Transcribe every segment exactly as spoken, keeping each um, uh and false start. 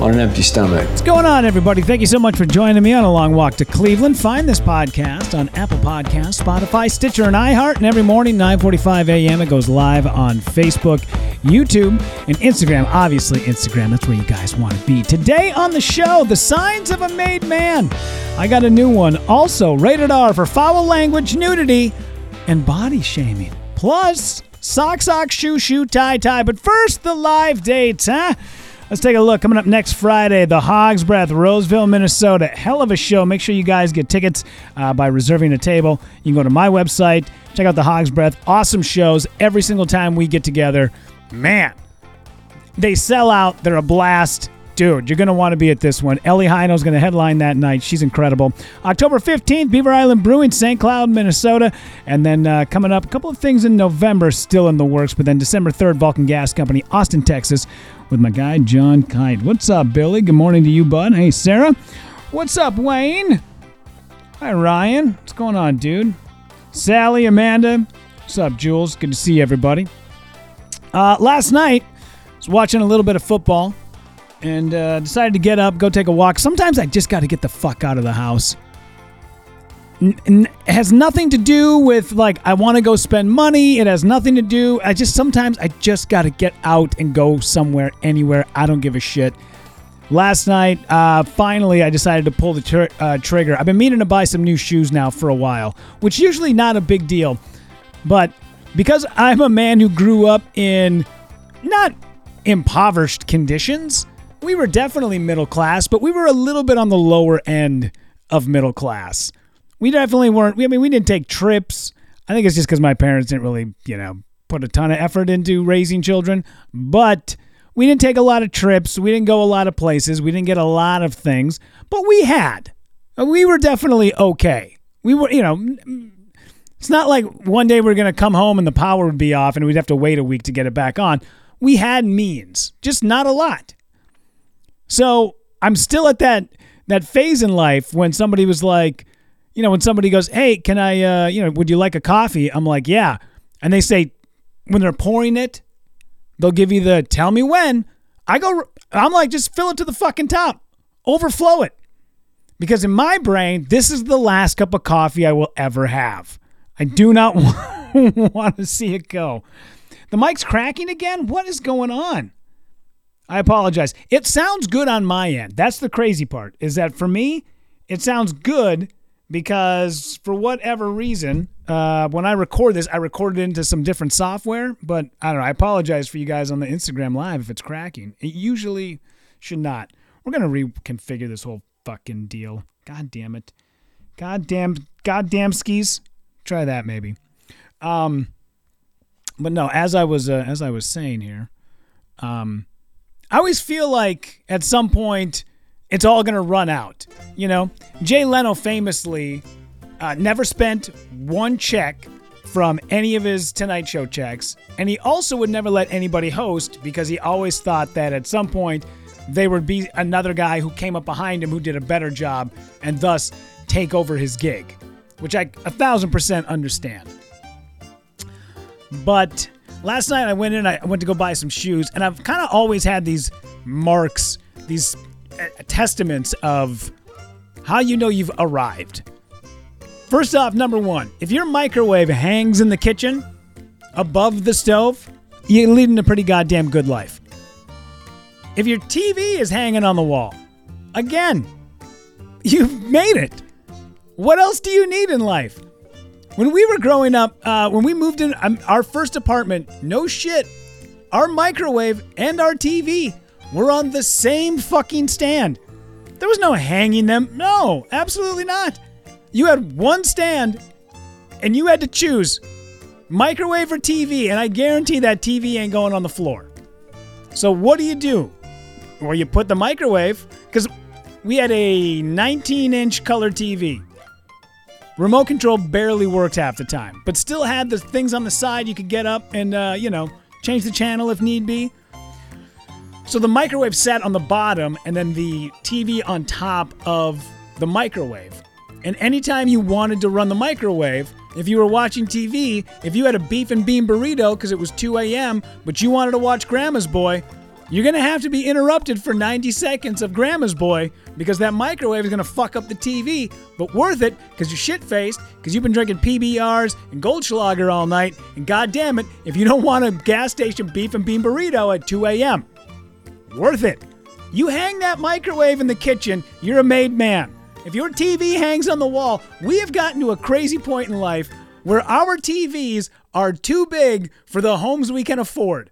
on an empty stomach. What's going on, everybody? Thank you so much for joining me on A Long Walk to Cleveland. Find this podcast on Apple Podcasts, Spotify, Stitcher, and iHeart. And every morning, nine forty-five a.m., it goes live on Facebook, YouTube, and Instagram. Obviously, Instagram. That's where you guys want to be. Today on the show, The Signs of a Made Man. I got a new one. Also, rated R for foul language, nudity, and body shaming. Plus, sock, sock, shoe, shoe, tie, tie. But first, the live dates, huh? Let's take a look. Coming up next Friday, The Hog's Breath, Roseville, Minnesota. Hell of a show. Make sure you guys get tickets uh, by reserving a table. You can go to my website, check out The Hog's Breath. Awesome shows every single time we get together. Man, they sell out. They're a blast. Dude, you're going to want to be at this one. Ellie Heino is going to headline that night. She's incredible. October fifteenth, Beaver Island Brewing, Saint Cloud, Minnesota. And then uh, coming up, a couple of things in November still in the works. But then December third, Vulcan Gas Company, Austin, Texas, with my guy, John Kite. What's up, Billy? Good morning to you, bud. Hey, Sarah. What's up, Wayne? Hi, Ryan. What's going on, dude? Sally, Amanda. What's up, Jules? Good to see everybody. Uh, last night, I was watching a little bit of football and uh, decided to get up, go take a walk. Sometimes I just got to get the fuck out of the house. N- n- it has nothing to do with, like, I want to go spend money. It has nothing to do. I just, sometimes I just got to get out and go somewhere, anywhere. I don't give a shit. Last night, uh, finally, I decided to pull the tr- uh, trigger. I've been meaning to buy some new shoes now for a while, which usually not a big deal. But because I'm a man who grew up in not impoverished conditions, we were definitely middle class, but we were a little bit on the lower end of middle class. We definitely weren't. I mean, we didn't take trips. I think it's just because my parents didn't really, you know, put a ton of effort into raising children. But we didn't take a lot of trips. We didn't go a lot of places. We didn't get a lot of things. But we had. We were definitely okay. We were, you know, it's not like one day we're going to come home and the power would be off and we'd have to wait a week to get it back on. We had means, just not a lot. So I'm still at that that phase in life when somebody was like, you know, when somebody goes, hey, can I, uh, you know, would you like a coffee? I'm like, yeah. And they say, when they're pouring it, they'll give you the tell me when. I go, I'm like, just fill it to the fucking top. Overflow it. Because in my brain, this is the last cup of coffee I will ever have. I do not want to see it go. The mic's cracking again? What is going on? I apologize. It sounds good on my end. That's the crazy part, is that for me, it sounds good because for whatever reason, uh, when I record this, I record it into some different software, but I don't know. I apologize for you guys on the Instagram Live if it's cracking. It usually should not. We're going to reconfigure this whole fucking deal. God damn it. God damn, God damn skis. Try that maybe. Um, but no, as I was, uh, as I was saying here, um, I always feel like at some point it's all going to run out. You know, Jay Leno famously uh, never spent one check from any of his Tonight Show checks. And he also would never let anybody host because he always thought that at some point there would be another guy who came up behind him who did a better job and thus take over his gig, which I a thousand percent understand. But last night I went in, I went to go buy some shoes, and I've kind of always had these marks, these testaments of how you know you've arrived. First off, number one, if your microwave hangs in the kitchen above the stove, you're leading a pretty goddamn good life. If your T V is hanging on the wall, again, you've made it. What else do you need in life? When we were growing up, uh, when we moved in um, our first apartment, no shit, our microwave and our T V were on the same fucking stand. There was no hanging them. No, absolutely not. You had one stand and you had to choose microwave or T V, and I guarantee that T V ain't going on the floor. So what do you do? Well, you put the microwave, because we had a nineteen-inch color T V. Remote control barely worked half the time, but still had the things on the side you could get up and, uh, you know, change the channel if need be. So the microwave sat on the bottom and then the T V on top of the microwave. And anytime you wanted to run the microwave, if you were watching T V, if you had a beef and bean burrito because it was two a.m., but you wanted to watch Grandma's Boy, you're going to have to be interrupted for ninety seconds of Grandma's Boy because that microwave is going to fuck up the T V. But worth it because you're shit-faced, because you've been drinking P B Rs and Goldschlager all night, and goddamn it, if you don't want a gas station beef and bean burrito at two a.m., worth it. You hang that microwave in the kitchen, you're a made man. If your T V hangs on the wall, we have gotten to a crazy point in life where our T Vs are too big for the homes we can afford.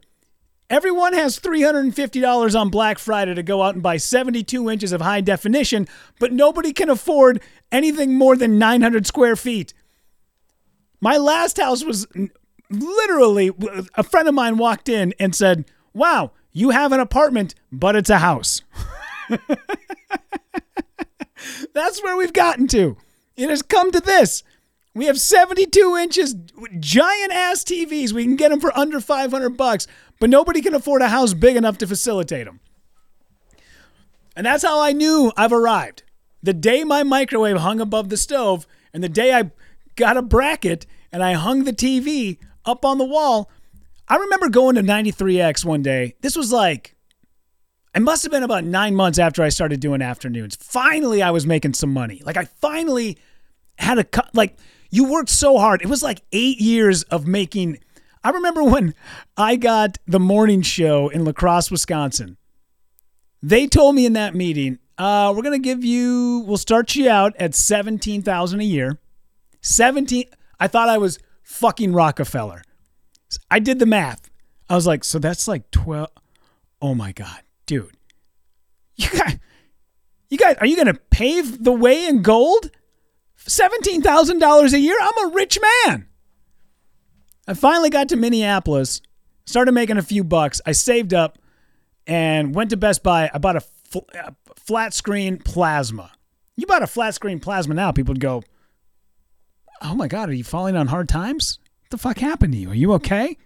Everyone has three hundred fifty dollars on Black Friday to go out and buy seventy-two inches of high definition, but nobody can afford anything more than nine hundred square feet. My last house was literally, a friend of mine walked in and said, "Wow, you have an apartment, but it's a house." That's where we've gotten to. It has come to this. We have seventy-two inches, giant ass T Vs. We can get them for under five hundred bucks, but nobody can afford a house big enough to facilitate them. And that's how I knew I've arrived. The day my microwave hung above the stove and the day I got a bracket and I hung the T V up on the wall. I remember going to ninety-three X one day. This was like, it must have been about nine months after I started doing afternoons. Finally, I was making some money. Like I finally had a cut. Like you worked so hard. It was like eight years of making. I remember when I got the morning show in La Crosse, Wisconsin, they told me in that meeting, uh, we're going to give you, we'll start you out at seventeen thousand dollars a year. seventeen. I thought I was fucking Rockefeller. I did the math. I was like, so that's like twelve. Oh my God. Dude, you guys, you guys, are you going to pave the way in gold? seventeen thousand dollars a year? I'm a rich man. I finally got to Minneapolis, started making a few bucks. I saved up and went to Best Buy. I bought a, fl- a flat screen plasma. You bought a flat screen plasma now, people would go, "Oh my God, are you falling on hard times? What the fuck happened to you? Are you okay?"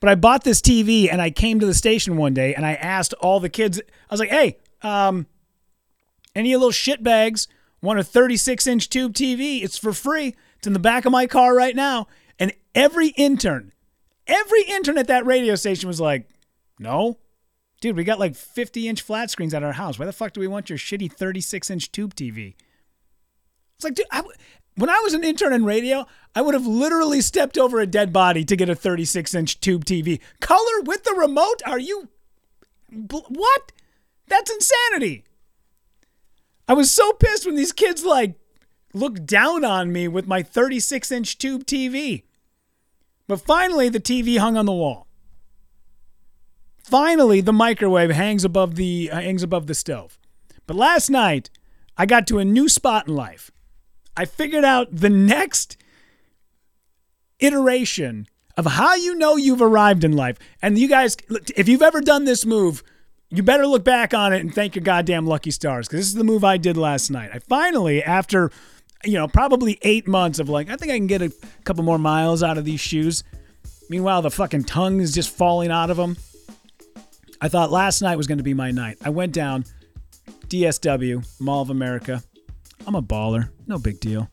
But I bought this T V and I came to the station one day and I asked all the kids, I was like, "Hey, um, any little shitbags want a thirty-six inch tube T V? It's for free. It's in the back of my car right now." And every intern, every intern at that radio station was like, "No, dude, we got like fifty inch flat screens at our house. Why the fuck do we want your shitty thirty-six inch tube T V?" It's like, dude, I, when I was an intern in radio, I would have literally stepped over a dead body to get a thirty-six inch tube T V. Color with the remote? Are you... What? That's insanity. I was so pissed when these kids, like, looked down on me with my thirty-six inch tube T V. But finally, the T V hung on the wall. Finally, the microwave hangs above the, uh, hangs above the stove. But last night, I got to a new spot in life. I figured out the next iteration of how you know you've arrived in life. And you guys, if you've ever done this move, you better look back on it and thank your goddamn lucky stars, because this is the move I did last night. I finally, after, you know, probably eight months of like, I think I can get a couple more miles out of these shoes. Meanwhile, the fucking tongue is just falling out of them. I thought last night was going to be my night. I went down D S W, Mall of America. I'm a baller. No big deal.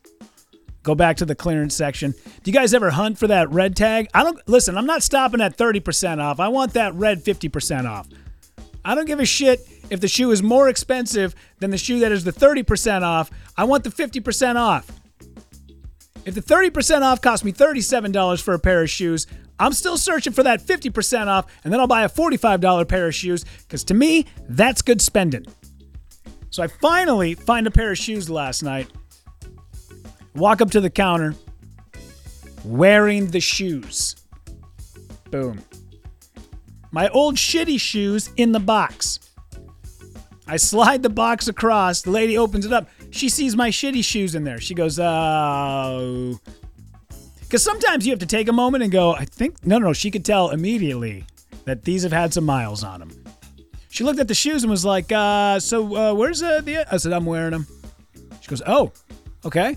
Go back to the clearance section. Do you guys ever hunt for that red tag? I don't listen, I'm not stopping at thirty percent off. I want that red fifty percent off. I don't give a shit if the shoe is more expensive than the shoe that is the thirty percent off. I want the fifty percent off. If the thirty percent off cost me thirty-seven dollars for a pair of shoes, I'm still searching for that fifty percent off, and then I'll buy a forty-five dollars pair of shoes, because to me, that's good spending. So I finally find a pair of shoes last night, walk up to the counter, wearing the shoes. Boom. My old shitty shoes in the box. I slide the box across. The lady opens it up. She sees my shitty shoes in there. She goes, "Oh." Because sometimes you have to take a moment and go, I think, no, no, no. She could tell immediately that these have had some miles on them. She looked at the shoes and was like, uh, so uh, where's uh, the... I said, "I'm wearing them." She goes, "Oh, okay."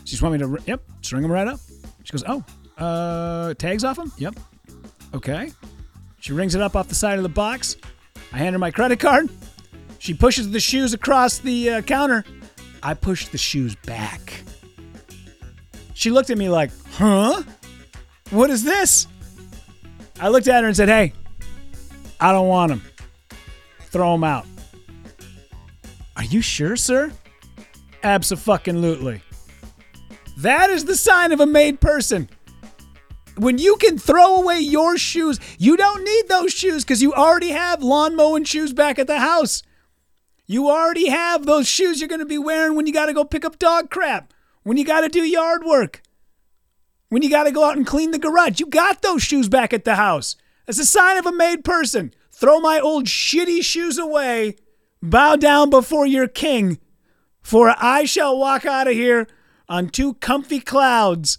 She just want me to, yep, string them right up. She goes, "Oh, Uh, tags off him? Yep. Okay. She rings it up off the side of the box. I hand her my credit card. She pushes the shoes across the uh, counter. I push the shoes back. She looked at me like, huh? What is this? I looked at her and said, hey, I don't want them. Throw them out. Are you sure, sir? Abso-fucking-lutely. That is the sign of a made person. When you can throw away your shoes, you don't need those shoes because you already have lawn mowing shoes back at the house. You already have those shoes you're going to be wearing when you got to go pick up dog crap, when you got to do yard work, when you got to go out and clean the garage. You got those shoes back at the house. That's a sign of a made person. Throw my old shitty shoes away. Bow down before your king, for I shall walk out of here on two comfy clouds.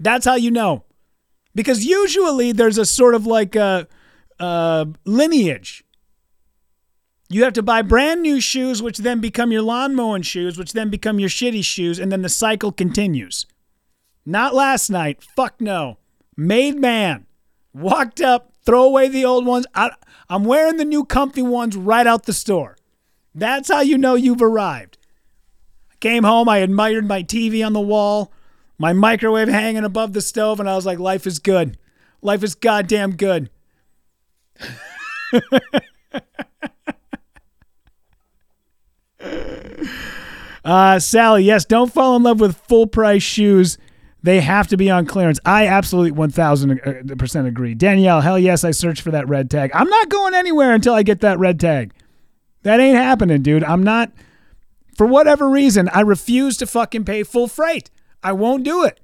That's how you know. Because usually there's a sort of like a, a lineage. You have to buy brand new shoes, which then become your lawn mowing shoes, which then become your shitty shoes, and then the cycle continues. Not last night. Fuck no. Made man. Walked up, throw away the old ones. I, I'm wearing the new comfy ones right out the store. That's how you know you've arrived. Came home, I admired my T V on the wall, my microwave hanging above the stove, and I was like, life is good. Life is goddamn good. uh, Sally, yes, don't fall in love with full-price shoes. They have to be on clearance. I absolutely one thousand percent agree. Danielle, hell yes, I searched for that red tag. I'm not going anywhere until I get that red tag. That ain't happening, dude. I'm not... For whatever reason, I refuse to fucking pay full freight. I won't do it.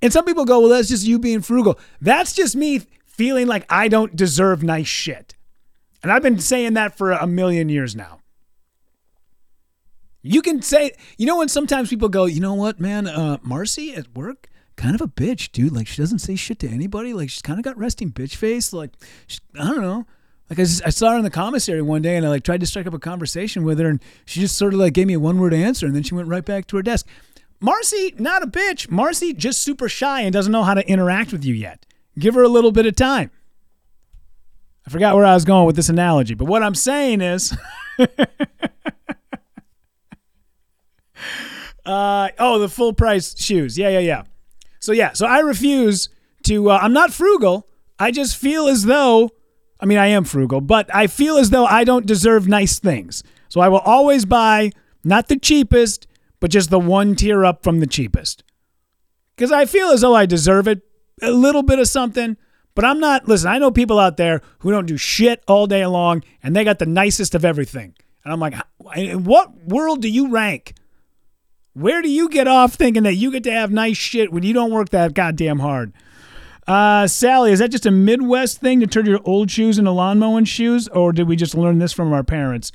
And some people go, well, that's just you being frugal. That's just me feeling like I don't deserve nice shit. And I've been saying that for a million years now. You can say, you know, when sometimes people go, you know what, man, uh, Marcy at work, kind of a bitch, dude. Like, she doesn't say shit to anybody. Like, she's kind of got resting bitch face. Like, she, I don't know. Like I, just, I saw her in the commissary one day and I like tried to strike up a conversation with her and she just sort of like gave me a one word answer and then she went right back to her desk. Marcy, not a bitch. Marcy, just super shy and doesn't know how to interact with you yet. Give her a little bit of time. I forgot where I was going with this analogy, but what I'm saying is, uh, oh, the full price shoes. Yeah, yeah, yeah. So yeah, so I refuse to, uh, I'm not frugal. I just feel as though I mean, I am frugal, but I feel as though I don't deserve nice things. So I will always buy not the cheapest, but just the one tier up from the cheapest. Because I feel as though I deserve it, a little bit of something, but I'm not, listen, I know people out there who don't do shit all day long, and they got the nicest of everything. And I'm like, in what world do you rank? Where do you get off thinking that you get to have nice shit when you don't work that goddamn hard? Uh, Sally, is that just a Midwest thing to turn your old shoes into lawn mowing shoes, or did we just learn this from our parents?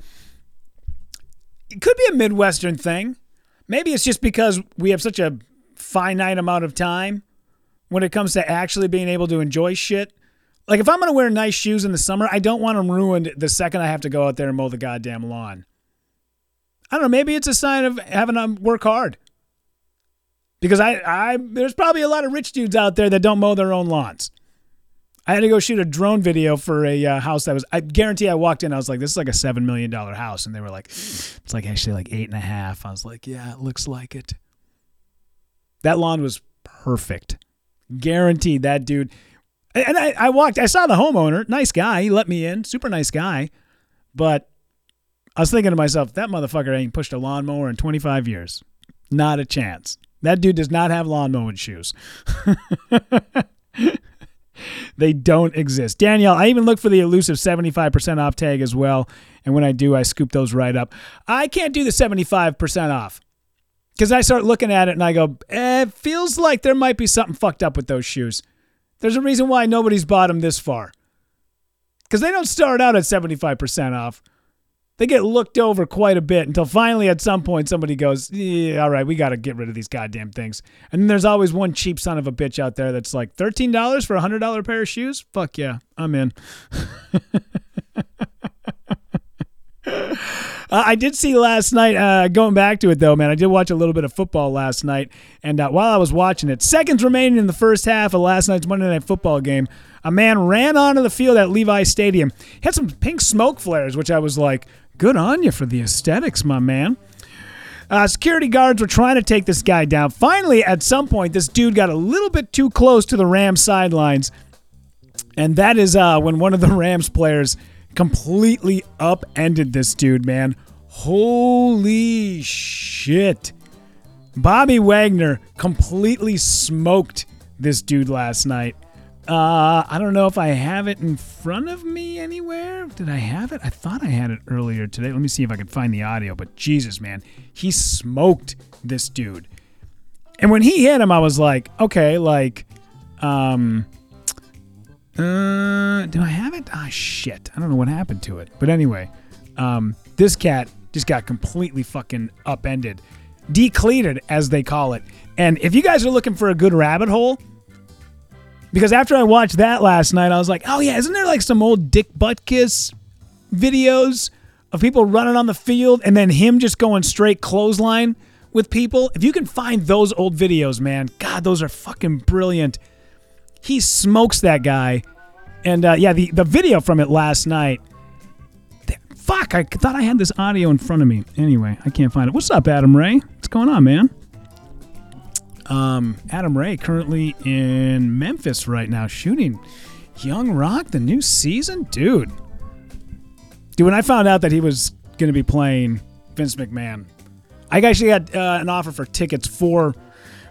It could be a Midwestern thing. Maybe it's just because we have such a finite amount of time when it comes to actually being able to enjoy shit. Like, if I'm going to wear nice shoes in the summer, I don't want them ruined the second I have to go out there and mow the goddamn lawn. I don't know, maybe it's a sign of having to work hard. Because I, I, there's probably a lot of rich dudes out there that don't mow their own lawns. I had to go shoot a drone video for a uh, house that was, I guarantee I walked in, I was like, this is like a seven million dollars house. And they were like, it's like actually like eight and a half. I was like, yeah, it looks like it. That lawn was perfect. Guaranteed that dude. And I, I walked, I saw the homeowner, nice guy. He let me in, super nice guy. But I was thinking to myself, that motherfucker ain't pushed a lawnmower in twenty-five years. Not a chance. That dude does not have lawn mowing shoes. They don't exist. Danielle, I even look for the elusive seventy-five percent off tag as well. And when I do, I scoop those right up. I can't do the seventy-five percent off because I start looking at it and I go, eh, it feels like there might be something fucked up with those shoes. There's a reason why nobody's bought them this far because they don't start out at seventy-five percent off. They get looked over quite a bit until finally at some point somebody goes, yeah, all right, we got to get rid of these goddamn things. And there's always one cheap son of a bitch out there that's like, thirteen dollars for a one hundred dollars pair of shoes? Fuck yeah, I'm in. Uh, I did see last night, uh, going back to it though, man, I did watch a little bit of football last night. And uh, while I was watching it, seconds remaining in the first half of last night's Monday Night Football game, a man ran onto the field at Levi's Stadium. He had some pink smoke flares, which I was like, good on you for the aesthetics, my man. Uh, security guards were trying to take this guy down. Finally, at some point, this dude got a little bit too close to the Rams sidelines. And that is uh, when one of the Rams players completely upended this dude, man. Holy shit. Bobby Wagner completely smoked this dude last night. Uh, I don't know if I have it in front of me anywhere. Did I have it? I thought I had it earlier today. Let me see if I can find the audio. But Jesus, man, he smoked this dude. And when he hit him, I was like, okay, like, um, uh, do I have it? Ah, shit. I don't know what happened to it. But anyway, um, this cat just got completely fucking upended, decleated, as they call it. And if you guys are looking for a good rabbit hole, because after I watched that last night, I was like, oh, yeah, isn't there like some old Dick Butkus videos of people running on the field and then him just going straight clothesline with people? If you can find those old videos, man, God, those are fucking brilliant. He smokes that guy. And, uh, yeah, the, the video from it last night. Th- fuck, I thought I had this audio in front of me. Anyway, I can't find it. What's up, Adam Ray? What's going on, man? Um, Adam Ray currently in Memphis right now shooting Young Rock, the new season? Dude. Dude, when I found out that he was going to be playing Vince McMahon, I actually got uh, an offer for tickets for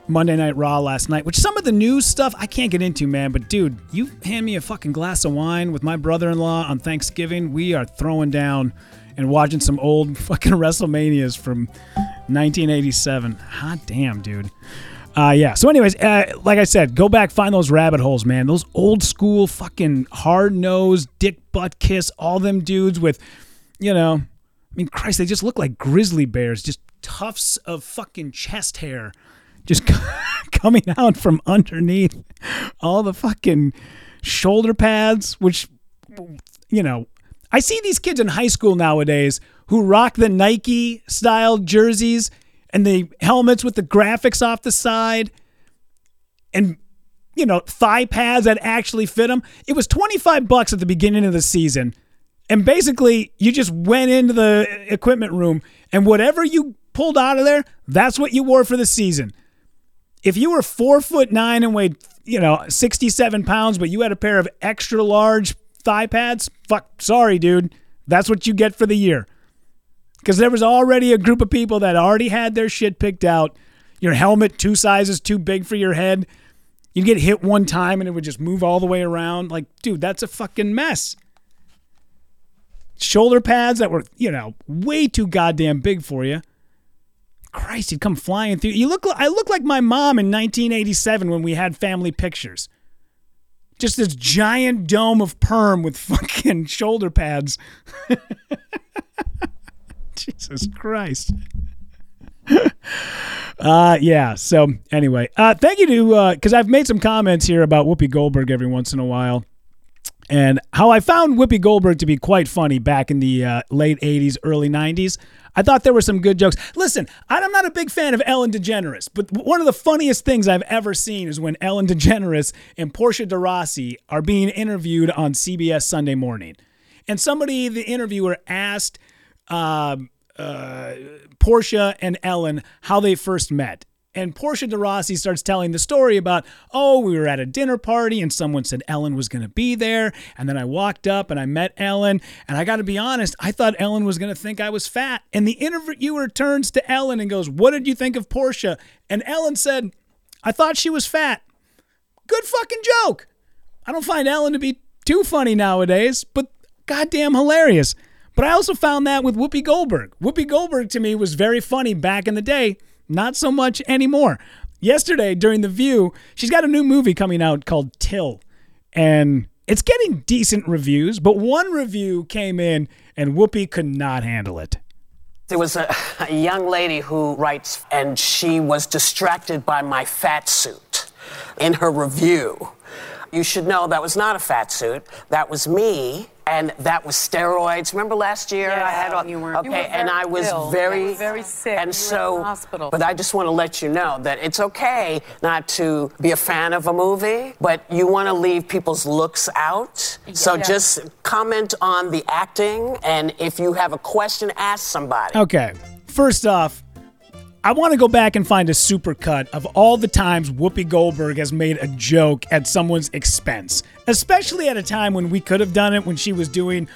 Monday Night Raw last night, which some of the news stuff I can't get into, man. But, dude, you hand me a fucking glass of wine with my brother-in-law on Thanksgiving, we are throwing down and watching some old fucking WrestleManias from nineteen eighty-seven. Hot damn, dude. Uh, yeah. So anyways, uh, like I said, go back, find those rabbit holes, man. Those old school fucking hard-nosed Dick Butkus, all them dudes with, you know, I mean, Christ, they just look like grizzly bears, just tufts of fucking chest hair just coming out from underneath all the fucking shoulder pads, which, you know, I see these kids in high school nowadays who rock the Nike-style jerseys and the helmets with the graphics off the side and, you know, thigh pads that actually fit them. It was twenty-five bucks at the beginning of the season. And basically, you just went into the equipment room and whatever you pulled out of there, that's what you wore for the season. If you were four foot nine and weighed, you know, sixty-seven pounds, but you had a pair of extra large thigh pads, fuck, sorry, dude. That's what you get for the year. Because there was already a group of people that already had their shit picked out. Your helmet, two sizes too big for your head. You'd get hit one time and it would just move all the way around. Like, dude, that's a fucking mess. Shoulder pads that were, you know, way too goddamn big for you. Christ, you'd come flying through. You look. I look like my mom in nineteen eighty-seven when we had family pictures. Just this giant dome of perm with fucking shoulder pads. Jesus Christ. uh, yeah, so anyway. Uh, thank you to, because uh, I've made some comments here about Whoopi Goldberg every once in a while. And how I found Whoopi Goldberg to be quite funny back in the uh, late eighties, early nineties. I thought there were some good jokes. Listen, I'm not a big fan of Ellen DeGeneres, but one of the funniest things I've ever seen is when Ellen DeGeneres and Portia DeRossi are being interviewed on C B S Sunday Morning. And somebody, the interviewer, asked Uh, uh, Portia and Ellen how they first met. And Portia DeRossi starts telling the story about, oh, we were at a dinner party and someone said Ellen was going to be there. And then I walked up and I met Ellen. And I got to be honest, I thought Ellen was going to think I was fat. And the interviewer turns to Ellen and goes, what did you think of Portia? And Ellen said, I thought she was fat. Good fucking joke. I don't find Ellen to be too funny nowadays, but goddamn hilarious. But I also found that with Whoopi Goldberg. Whoopi Goldberg, to me, was very funny back in the day. Not so much anymore. Yesterday, during The View, she's got a new movie coming out called Till. And it's getting decent reviews, but one review came in, and Whoopi could not handle it. There was a, a young lady who writes, and she was distracted by my fat suit in her review. You should know that was not a fat suit. That was me. and that was steroids. Remember last year? Yeah, I had all, you were, okay, you were very and I was ill. very, was very sick. And you so, were in the hospital. But I just want to let you know that it's okay not to be a fan of a movie, but you want to leave people's looks out. Yeah. So yeah. just comment on the acting, and if you have a question, ask somebody. Okay. First off, I want to go back and find a supercut of all the times Whoopi Goldberg has made a joke at someone's expense, especially at a time when we could have done it, when she was doing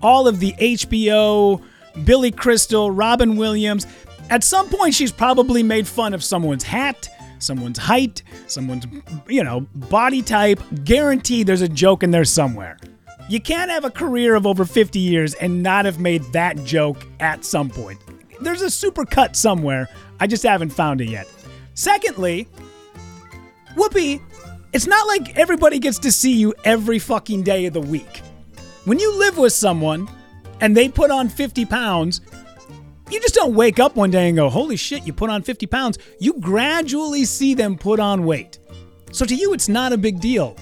all of the H B O, Billy Crystal, Robin Williams. At some point, she's probably made fun of someone's hat, someone's height, someone's, you know, body type. Guaranteed there's a joke in there somewhere. You can't have a career of over fifty years and not have made that joke at some point. There's a supercut somewhere. I just haven't found it yet. Secondly, Whoopi, it's not like everybody gets to see you every fucking day of the week. When you live with someone and they put on fifty pounds, you just don't wake up one day and go, holy shit, you put on fifty pounds. You gradually see them put on weight. So to you, it's not a big deal.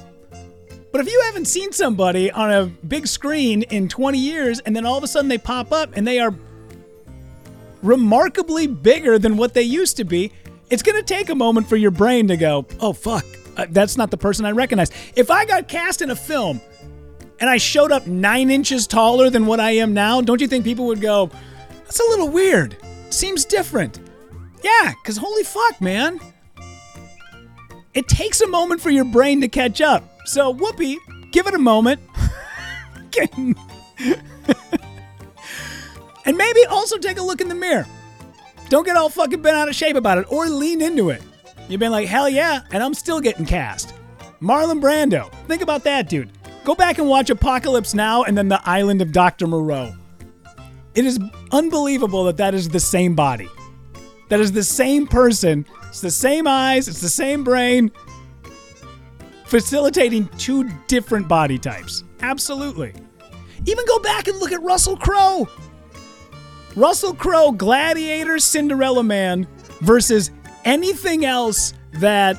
But if you haven't seen somebody on a big screen in twenty years and then all of a sudden they pop up and they are remarkably bigger than what they used to be, it's going to take a moment for your brain to go, oh, fuck, uh, that's not the person I recognize. If I got cast in a film and I showed up nine inches taller than what I am now, don't you think people would go, that's a little weird. Seems different. Yeah, because holy fuck, man. It takes a moment for your brain to catch up. So, Whoopi, give it a moment. And maybe also take a look in the mirror. Don't get all fucking bent out of shape about it, or lean into it. You've been like, hell yeah, and I'm still getting cast. Marlon Brando. Think about that, dude. Go back and watch Apocalypse Now and then The Island of Doctor Moreau. It is unbelievable that that is the same body. That is the same person. It's the same eyes. It's the same brain. Facilitating two different body types. Absolutely. Even go back and look at Russell Crowe. Russell Crowe, Gladiator, Cinderella Man versus anything else that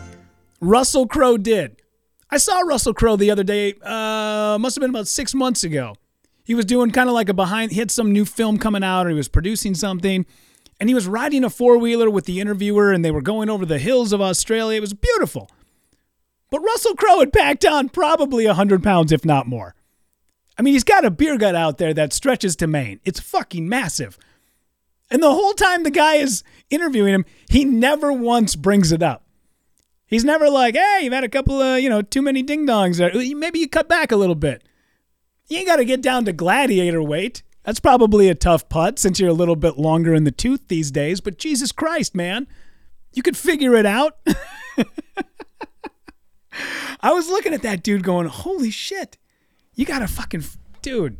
Russell Crowe did. I saw Russell Crowe the other day, uh, must have been about six months ago. He was doing kind of like a behind, he had some new film coming out or he was producing something. And he was riding a four-wheeler with the interviewer and they were going over the hills of Australia. It was beautiful. But Russell Crowe had packed on probably one hundred pounds, if not more. I mean, he's got a beer gut out there that stretches to Maine. It's fucking massive. And the whole time the guy is interviewing him, he never once brings it up. He's never like, hey, you've had a couple of, you know, too many ding-dongs there. Maybe you cut back a little bit. You ain't got to get down to gladiator weight. That's probably a tough putt since you're a little bit longer in the tooth these days. But Jesus Christ, man, you could figure it out. I was looking at that dude going, holy shit. You got to fucking, dude.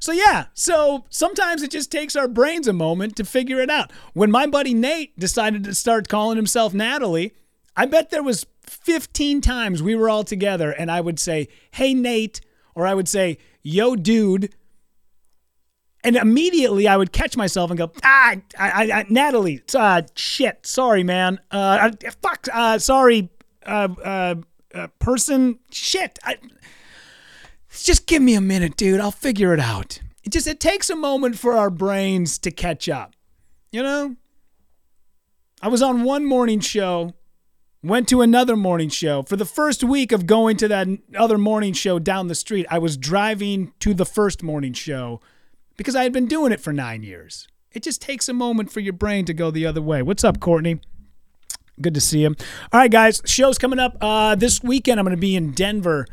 So yeah, so sometimes it just takes our brains a moment to figure it out. When my buddy Nate decided to start calling himself Natalie, I bet there was fifteen times we were all together and I would say, hey, Nate, or I would say, yo, dude. And immediately I would catch myself and go, ah, I, I, I, Natalie, uh, shit, sorry, man. Uh, fuck, uh, sorry, uh, uh, uh person, shit, I... Just give me a minute, dude. I'll figure it out. It just, it takes a moment for our brains to catch up. You know? I was on one morning show, went to another morning show. For the first week of going to that other morning show down the street, I was driving to the first morning show because I had been doing it for nine years. It just takes a moment for your brain to go the other way. What's up, Courtney? Good to see you. All right, guys. Show's coming up uh, this weekend. I'm going to be in Denver.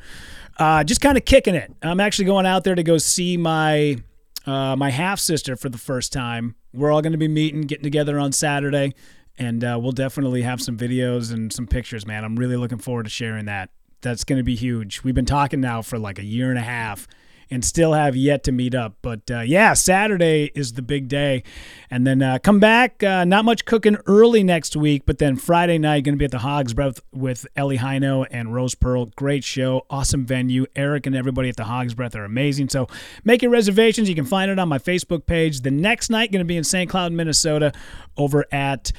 Uh, just kind of kicking it. I'm actually going out there to go see my uh, my half-sister for the first time. We're all going to be meeting, getting together on Saturday, and uh, we'll definitely have some videos and some pictures, man. I'm really looking forward to sharing that. That's going to be huge. We've been talking now for like a year and a half and still have yet to meet up. But, uh, yeah, Saturday is the big day. And then uh, come back. Uh, not much cooking early next week, but then Friday night, going to be at the Hog's Breath with Ellie Heino and Rose Pearl. Great show. Awesome venue. Eric and everybody at the Hog's Breath are amazing. So make your reservations. You can find it on my Facebook page. The next night, going to be in Saint Cloud, Minnesota, over at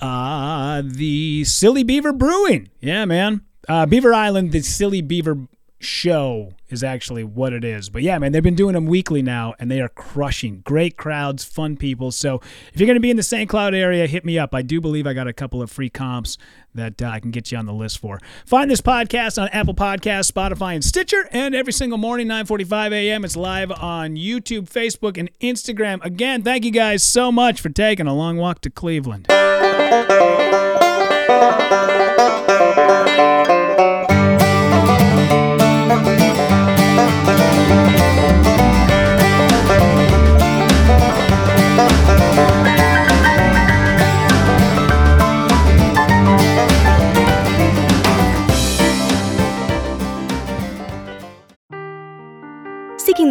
uh, the Silly Beaver Brewing. Yeah, man. Uh, Beaver Island, the Silly Beaver show is actually what it is. But yeah, man, they've been doing them weekly now, and they are crushing. Great crowds, fun people. So if you're going to be in the Saint Cloud area, hit me up. I do believe I got a couple of free comps that uh, I can get you on the list for. Find this podcast on Apple Podcasts, Spotify, and Stitcher. And every single morning, nine forty-five a.m., it's live on YouTube, Facebook, and Instagram. Again, thank you guys so much for taking a long walk to Cleveland. Seeking